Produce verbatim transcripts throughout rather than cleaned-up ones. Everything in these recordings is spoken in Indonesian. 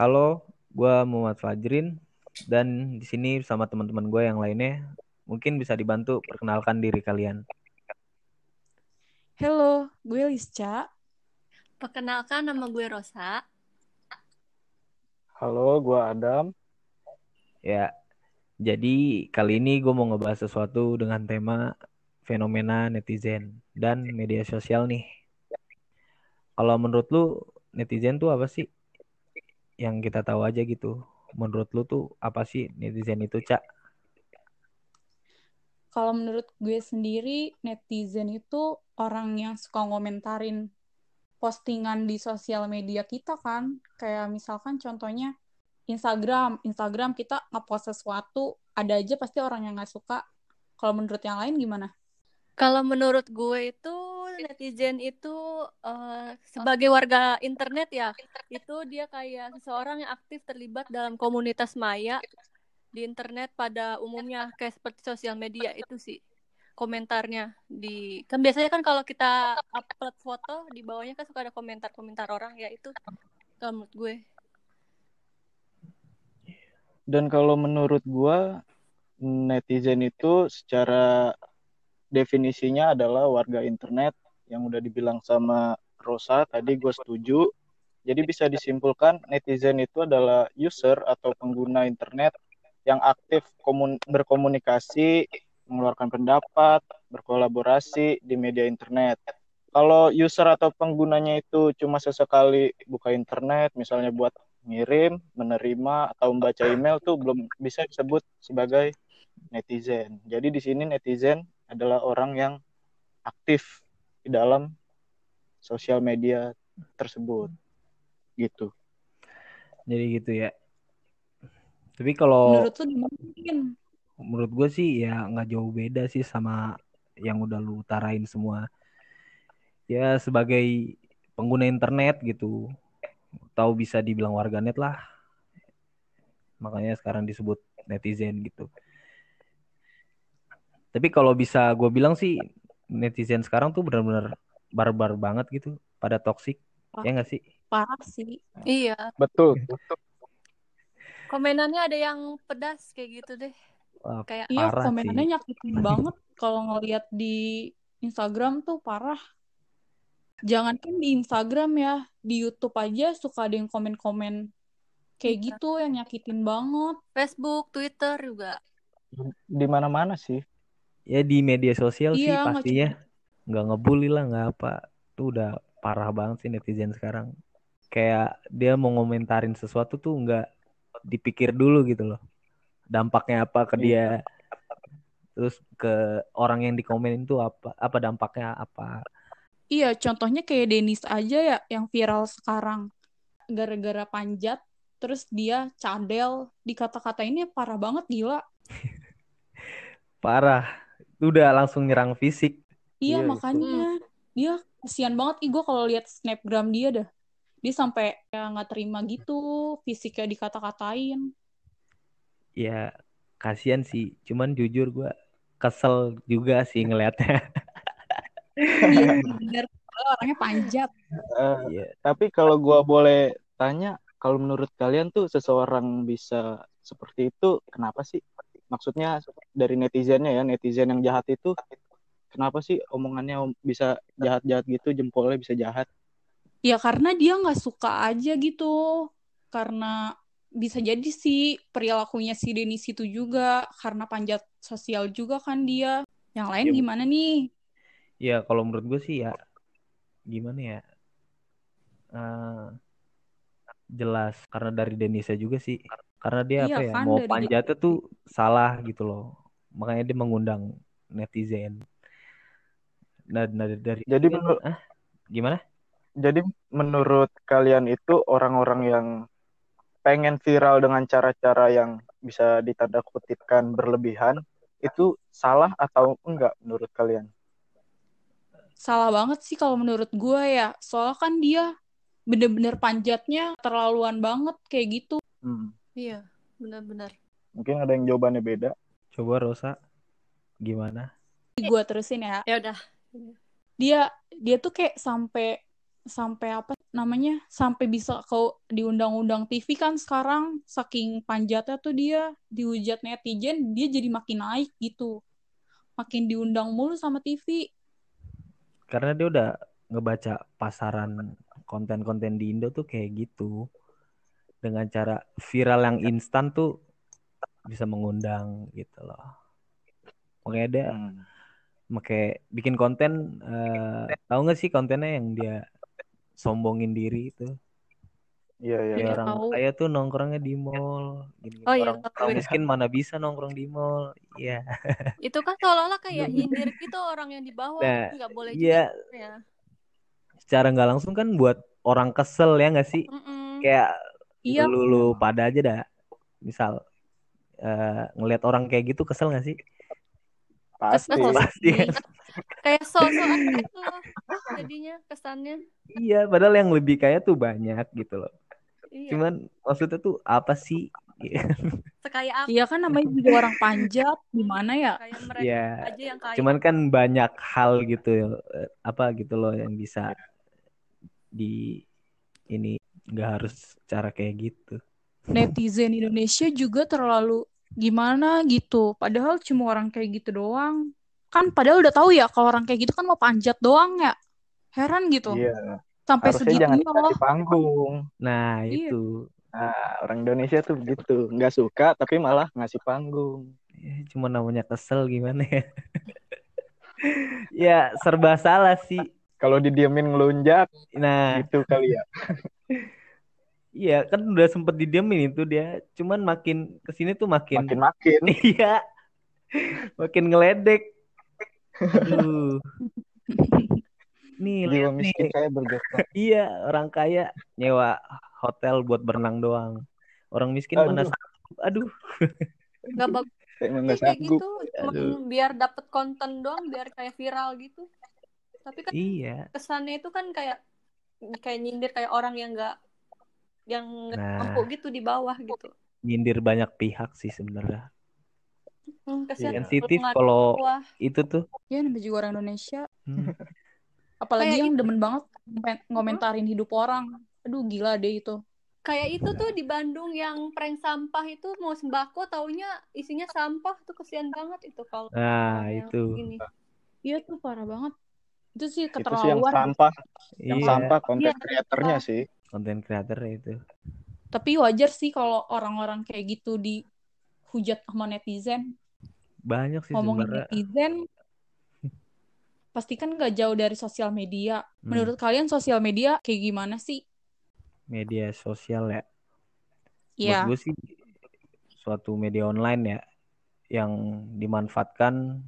Halo, gue Muhammad Fajrin dan di sini bersama teman-teman gue yang lainnya. Mungkin bisa dibantu perkenalkan diri kalian. Halo, gue Lisca. Perkenalkan nama gue Rosa. Halo, gue Adam. Ya, jadi kali ini gue mau ngebahas sesuatu dengan tema fenomena netizen dan media sosial nih. Kalau menurut lu, netizen tuh apa sih? Yang kita tahu aja gitu. Menurut lu tuh apa sih netizen itu, Ca? Kalau menurut gue sendiri, netizen itu orang yang suka ngomentarin postingan di sosial media kita kan. Kayak misalkan contohnya Instagram. Instagram kita nge-post sesuatu, ada aja pasti orang yang gak suka. Kalau menurut yang lain gimana? Kalau menurut gue itu netizen itu uh, sebagai warga internet ya, itu dia kayak seseorang yang aktif terlibat dalam komunitas maya di internet pada umumnya, kayak seperti sosial media itu sih komentarnya. Di kan biasanya kan kalau kita upload foto di bawahnya kan suka ada komentar-komentar orang ya, itu kalau menurut gue. Dan kalau menurut gue netizen itu secara definisinya adalah warga internet yang udah dibilang sama Rosa, tadi gue setuju. Jadi bisa disimpulkan netizen itu adalah user atau pengguna internet yang aktif komun- berkomunikasi, mengeluarkan pendapat, berkolaborasi di media internet. Kalau user atau penggunanya itu cuma sesekali buka internet, misalnya buat ngirim, menerima, atau membaca email, tuh belum bisa disebut sebagai netizen. Jadi di sini netizen adalah orang yang aktif di dalam sosial media tersebut. Gitu. Jadi gitu ya. Tapi kalau menurut tuh mungkin menurut gue sih ya enggak jauh beda sih sama yang udah lu utarain semua. Ya sebagai pengguna internet gitu. Atau bisa dibilang warganet lah. Makanya sekarang disebut netizen gitu. Tapi kalau bisa gue bilang sih netizen sekarang tuh benar-benar barbar banget gitu, pada toksik, ah, ya nggak sih? Parah sih, iya. Betul. Betul. Komenannya ada yang pedas kayak gitu deh. Wah, kayak iya, komenannya nyakitin banget kalau ngelihat di Instagram tuh parah. Jangankan di Instagram ya, di YouTube aja suka ada yang komen-komen kayak ya. Gitu yang nyakitin banget. Facebook, Twitter juga. Di mana-mana sih. Ya di media sosial iya, sih pastinya nggak ngebully lah, nggak apa, tuh udah parah banget sih netizen sekarang. Kayak dia mau ngomentarin sesuatu tuh nggak dipikir dulu gitu loh, dampaknya apa ke dia, terus ke orang yang dikomenin tuh apa, apa dampaknya apa. Iya, contohnya kayak Dennis aja ya yang viral sekarang gara-gara panjat, terus dia cadel, di kata-kata ini parah banget gila. Parah. Udah langsung nyerang fisik. Iya, yeah, makanya itu. Dia kasihan banget. Ih, gue kalau lihat snapgram dia dah. Dia sampai ya, gak terima gitu. Fisiknya dikata-katain. Ya, kasihan sih. Cuman jujur gue kesel juga sih ngelihatnya. Iya, bener. Orangnya panjat. Uh, yeah. Tapi kalau gue boleh tanya, kalau menurut kalian tuh seseorang bisa seperti itu, kenapa sih? Maksudnya dari netizennya ya, netizen yang jahat itu kenapa sih omongannya bisa jahat-jahat gitu, jempolnya bisa jahat? Ya karena dia nggak suka aja gitu. Karena bisa jadi sih perilakunya si Denis itu juga, karena panjat sosial juga kan dia. Yang lain ya, gimana nih? Ya kalau menurut gue sih ya gimana ya, uh, jelas karena dari Denisnya juga sih. Karena dia iya, apa ya, kan, mau panjatnya dia... tuh salah gitu loh. Makanya dia mengundang netizen. Nah, nah dari Jadi dia, menurut ah, gimana? Jadi menurut kalian itu orang-orang yang pengen viral dengan cara-cara yang bisa ditanda kutipkan berlebihan itu salah atau enggak menurut kalian? Salah banget sih kalau menurut gue ya. Soalnya kan dia bener-bener panjatnya terlaluan banget kayak gitu. Hmm. Iya, benar-benar. Mungkin ada yang jawabannya beda. Coba Rosa, gimana? Gue terusin ya. Ya udah. Dia dia tuh kayak sampai sampai apa? namanya sampai bisa kau diundang-undang T V kan sekarang, saking panjatnya tuh dia dihujat netizen, dia jadi makin naik gitu, makin diundang mulu sama T V karena dia udah ngebaca pasaran konten-konten di Indo tuh kayak gitu, dengan cara viral yang instan tuh bisa mengundang gitu loh. Makanya dia hmm. make bikin konten, uh, tahu nggak sih kontennya yang dia sombongin diri itu. Iya, iya. Orang kaya tuh nongkrongnya di mall. Gini, oh, orang ya, orang miskin mana bisa nongkrong di mall. Iya. Yeah. Itu kan seolah-olah kayak nyindir gitu orang yang di bawah, enggak nah, boleh yeah. juga ya. Secara enggak langsung kan buat orang kesel ya enggak sih? Mm-mm. Kayak iya. lu, lu pada aja dah. Misal uh, ngelihat orang kayak gitu kesel enggak sih? Pasti, kesel, pasti. Kayak sosokan gitu jadinya kesannya. Iya, padahal yang lebih kaya tuh banyak gitu loh. Iya. Cuman maksudnya tuh apa sih? Sekaya apa? Iya kan namanya juga orang Panjat, gimana ya? Kayak mereka ya, aja yang kaya. Cuman kan banyak hal gitu, apa gitu loh yang bisa di ini, nggak harus cara kayak gitu. Netizen Indonesia juga terlalu gimana gitu, padahal cuma orang kayak gitu doang kan, padahal udah tahu ya kalau orang kayak gitu kan mau panjat doang ya, heran gitu yeah. sampai segitunya loh panggung. Nah yeah. itu nah, orang Indonesia tuh begitu, nggak suka tapi malah ngasih panggung ya, cuma namanya kesel gimana ya. Ya serba salah sih kalau didiemin ngelunjak nah gitu kali ya. Iya kan udah sempet didiemin itu dia, cuman makin kesini tuh makin makin makin iya makin ngeledek. Aduh. Nih lihat nih kaya bergeser. Iya orang kaya nyewa hotel buat berenang doang, orang miskin aduh. Mana sanggup. Aduh. Nggak bagus. Nggak sanggup. Kayak gitu, biar dapet konten doang, biar kayak viral gitu. Tapi kan iya. kesannya itu kan kayak kayak nyindir, kayak orang yang nggak yang empuk nah, gitu di bawah gitu. Nyindir banyak pihak sih sebenarnya. Hmm, sensitif kalau itu tuh. Ya namanya juga orang Indonesia. Hmm. Apalagi kayak yang itu. Demen banget ngomentarin hmm? hidup orang. Aduh gila deh itu. Kayak itu tuh di Bandung yang prank sampah itu, mau sembako taunya isinya sampah tuh, kesian banget itu kalau. Nah, itu. Iya tuh parah banget. Itu sih keterlaluan. Itu sih yang sampah. Yang iya. sampah konten kreatornya ya, sih. Konten kreator itu. Tapi wajar sih kalau orang-orang kayak gitu dihujat sama netizen. Banyak sih ngomongin sebenarnya. Netizen pasti kan nggak jauh dari sosial media. Hmm. Menurut kalian sosial media kayak gimana sih? Media sosial ya. Iya. Menurut gue sih suatu media online ya yang dimanfaatkan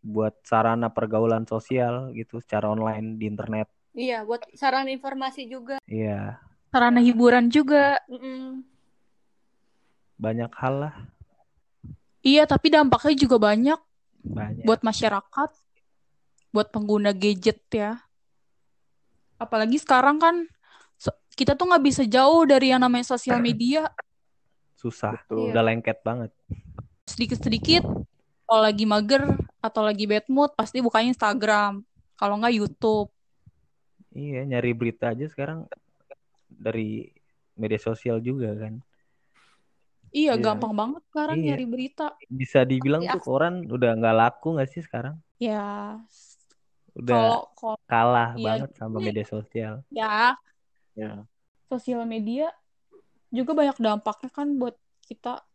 buat sarana pergaulan sosial gitu secara online di internet. Iya, buat sarana informasi juga. Iya. Sarana hiburan juga. Mm-mm. Banyak hal lah. Iya, tapi dampaknya juga banyak. Banyak. Buat masyarakat, buat pengguna gadget ya. Apalagi sekarang kan kita tuh nggak bisa jauh dari yang namanya sosial media. Susah, betul. Udah lengket banget. Sedikit-sedikit, kalau lagi mager atau lagi bad mood, pasti bukanya Instagram. Kalau nggak YouTube. Iya, nyari berita aja sekarang dari media sosial juga kan. Iya, ya. Gampang banget sekarang iya. nyari berita. Bisa dibilang ya. Tuh koran udah nggak laku nggak sih sekarang? Ya. Udah kalo, kalo, kalah iya, banget sama media sosial. Ya. Ya. Sosial media juga banyak dampaknya kan buat kita.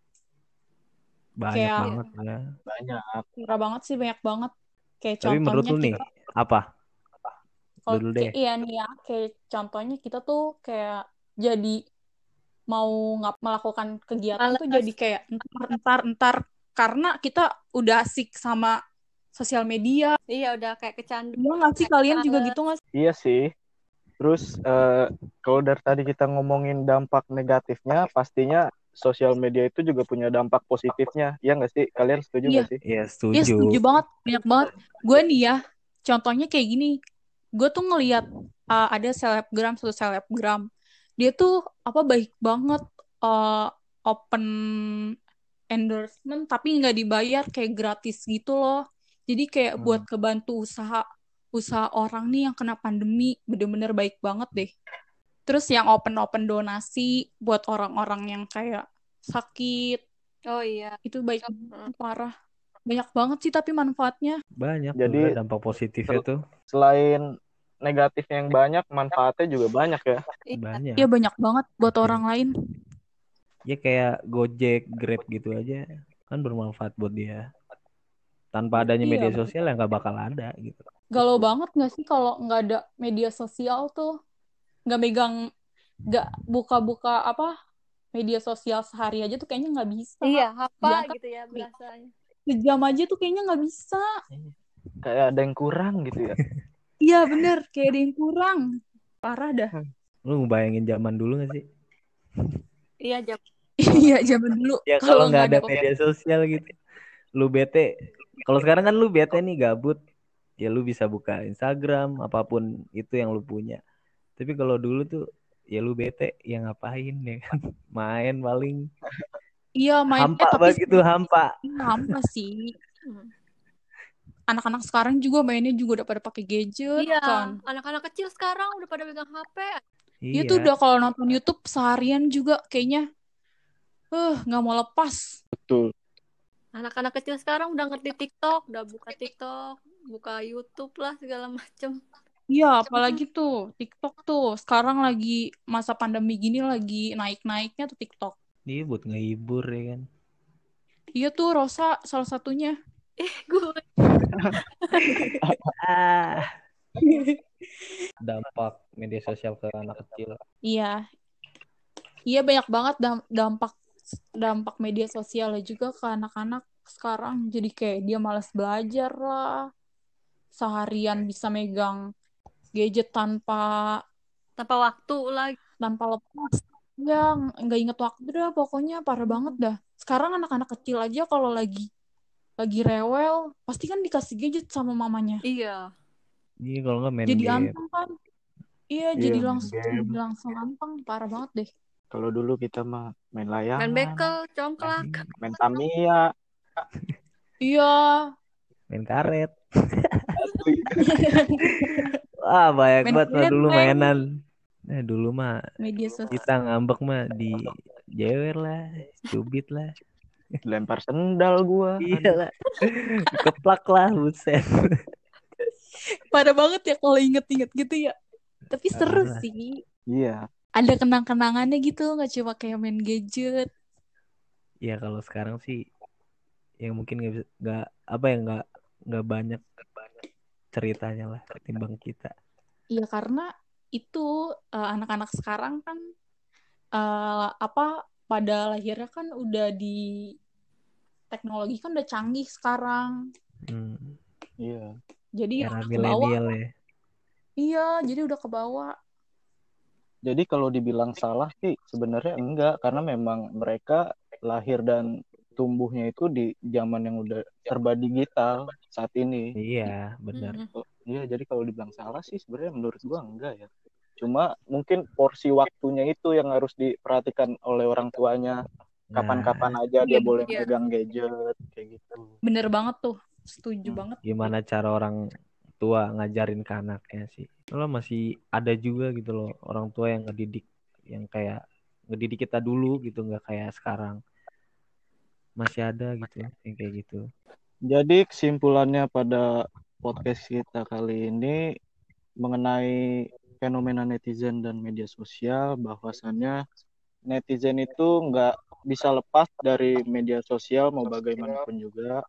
Banyak kayak, banget ya. Banyak. Murah banget sih, banyak banget. Kayak tapi contohnya menurut lu nih, apa? Kalau kayak iya nih ya, kayak contohnya kita tuh kayak jadi mau nggak melakukan kegiatan Malas. Tuh jadi kayak entar entar entar karena kita udah asik sama sosial media. Iya udah kayak kecanduan. Iya nggak sih kalian juga gitu nggak? Iya sih. Terus uh, kalau dari tadi kita ngomongin dampak negatifnya, pastinya sosial media itu juga punya dampak positifnya. Iya nggak sih? Kalian setuju nggak iya. sih? Iya setuju. Iya setuju banget, banyak banget. Gue nih ya, contohnya kayak gini. Gue tuh ngelihat uh, ada selebgram, satu selebgram. Dia tuh apa baik banget uh, open endorsement tapi nggak dibayar, kayak gratis gitu loh. Jadi kayak hmm. buat kebantu usaha usaha orang nih yang kena pandemi, bener-bener baik banget deh. Terus yang open-open donasi buat orang-orang yang kayak sakit. Oh iya. Itu baik oh. parah. Banyak banget sih tapi manfaatnya. Banyak. Jadi dampak positifnya tuh. Selain negatifnya yang banyak, manfaatnya juga banyak ya. Banyak. Iya banyak banget buat orang lain. Ya kayak Gojek, Grab gitu aja kan bermanfaat buat dia. Tanpa adanya iya, media sosial ya nggak bakal ada gitu. Galau banget nggak sih kalau nggak ada media sosial tuh? Nggak megang, nggak buka-buka apa media sosial sehari aja tuh kayaknya nggak bisa. Iya, apa gitu ya biasanya. Sejam aja tuh kayaknya nggak bisa. Kayak ada yang kurang gitu ya. Iya bener, kayak ada yang kurang. Parah dah. Lu bayangin zaman dulu nggak sih? Iya zaman. Iya zaman dulu. Ya kalau nggak ada, ada media sosial gitu, lu bete. Kalau sekarang kan lu bete nih gabut, ya lu bisa buka Instagram apapun itu yang lu punya. Tapi kalau dulu tuh ya lu bete ya ngapain ya kan, main paling. Iya main. Hampa eh, tapi gitu hampa. Hampa sih. Anak-anak sekarang juga mainnya juga udah pada pakai gadget iya, kan. Anak-anak kecil sekarang udah pada pegang H P. Iya. Itu udah kalau nonton YouTube seharian juga kayaknya, eh uh, nggak mau lepas. Betul. Anak-anak kecil sekarang udah ngerti TikTok, udah buka TikTok, buka YouTube lah segala macem. Iya, apalagi tuh TikTok tuh sekarang lagi masa pandemi gini lagi naik-naiknya tuh TikTok. Iya buat ngehibur ya kan. Iya tuh Rosa salah satunya. Eh gue. Dampak media sosial ke anak kecil. Iya. Iya banyak banget dampak dampak media sosialnya juga ke anak-anak sekarang. Jadi kayak dia malas belajar lah. Seharian bisa megang gadget tanpa tanpa waktu lah, tanpa lepas, ya nggak inget waktu dah pokoknya parah banget dah. Sekarang anak-anak kecil aja kalau lagi lagi rewel pasti kan dikasih gadget sama mamanya. Iya. Iya kalau nggak main jadi game. Anteng kan? Iya yeah, jadi langsung jadi langsung anteng parah banget deh. Kalau dulu kita mah main layang. Main bekel, congklak. Main Tamiya. Iya. Main karet. Wah banyak banget mah dulu mainan. Nah dulu mah kita ngambek mah di jewer lah, cubit lah, lempar sendal gua. Iyalah, keplak lah, buset. Parah banget ya kalau inget-inget gitu ya. Tapi seru ah, sih. Iya. Ada kenang-kenangannya gitu, nggak cuma kayak main gadget. Iya kalau sekarang sih, yang mungkin nggak bisa, nggak apa ya nggak nggak banyak ceritanya lah ketimbang kita. Iya karena itu uh, anak-anak sekarang kan uh, apa pada lahirnya kan udah di teknologi kan udah canggih sekarang. Hmm. Iya. Jadi yang udah kebawa. Ya. Iya jadi udah kebawa. Jadi kalau dibilang salah sih sebenarnya enggak karena memang mereka lahir dan tumbuhnya itu di zaman yang udah serba digital saat ini. Iya, benar. Iya, jadi kalau dibilang salah sih sebenarnya menurut gua enggak ya. Cuma mungkin porsi waktunya itu yang harus diperhatikan oleh orang tuanya. Kapan-kapan aja dia boleh megang gadget kayak gitu. Bener banget tuh, setuju hmm. banget. Gimana cara orang tua ngajarin ke anaknya sih? Lo masih ada juga gitu loh orang tua yang ngedidik, yang kayak ngedidik kita dulu gitu, nggak kayak sekarang. Masih ada gitu yang kayak gitu. Jadi kesimpulannya pada podcast kita kali ini mengenai fenomena netizen dan media sosial, bahwasannya netizen itu nggak bisa lepas dari media sosial mau bagaimanapun juga.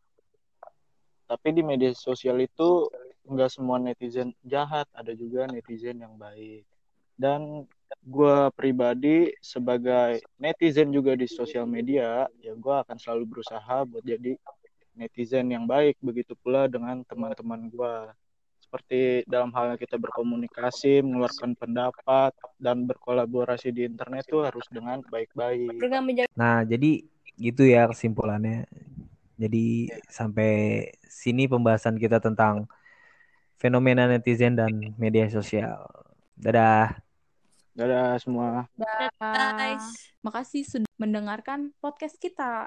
Tapi di media sosial itu nggak semua netizen jahat, ada juga netizen yang baik. Dan gue pribadi sebagai netizen juga di sosial media, ya gue akan selalu berusaha buat jadi netizen yang baik. Begitu pula dengan teman-teman gue. Seperti dalam hal kita berkomunikasi, mengeluarkan pendapat, dan berkolaborasi di internet tuh harus dengan baik-baik. Nah, jadi gitu ya kesimpulannya. Jadi sampai sini pembahasan kita tentang fenomena netizen dan media sosial. Dadah. Dadah semua. Dadah guys. Makasih sudah mendengarkan podcast kita.